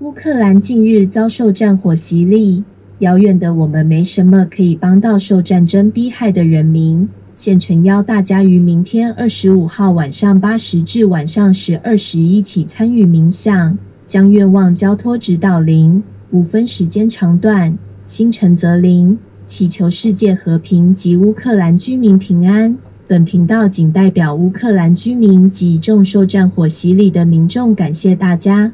乌克兰近日遭受战火洗礼，遥远的我们没什么可以帮到受战争逼害的人民。现诚邀大家于明天25号晚上8时至晚上10:20一起参与冥想，将愿望交托指导灵，无分时间长短，心诚则灵，祈求世界和平及乌克兰居民平安。本频道仅代表乌克兰居民及众受战火洗礼的民众感谢大家。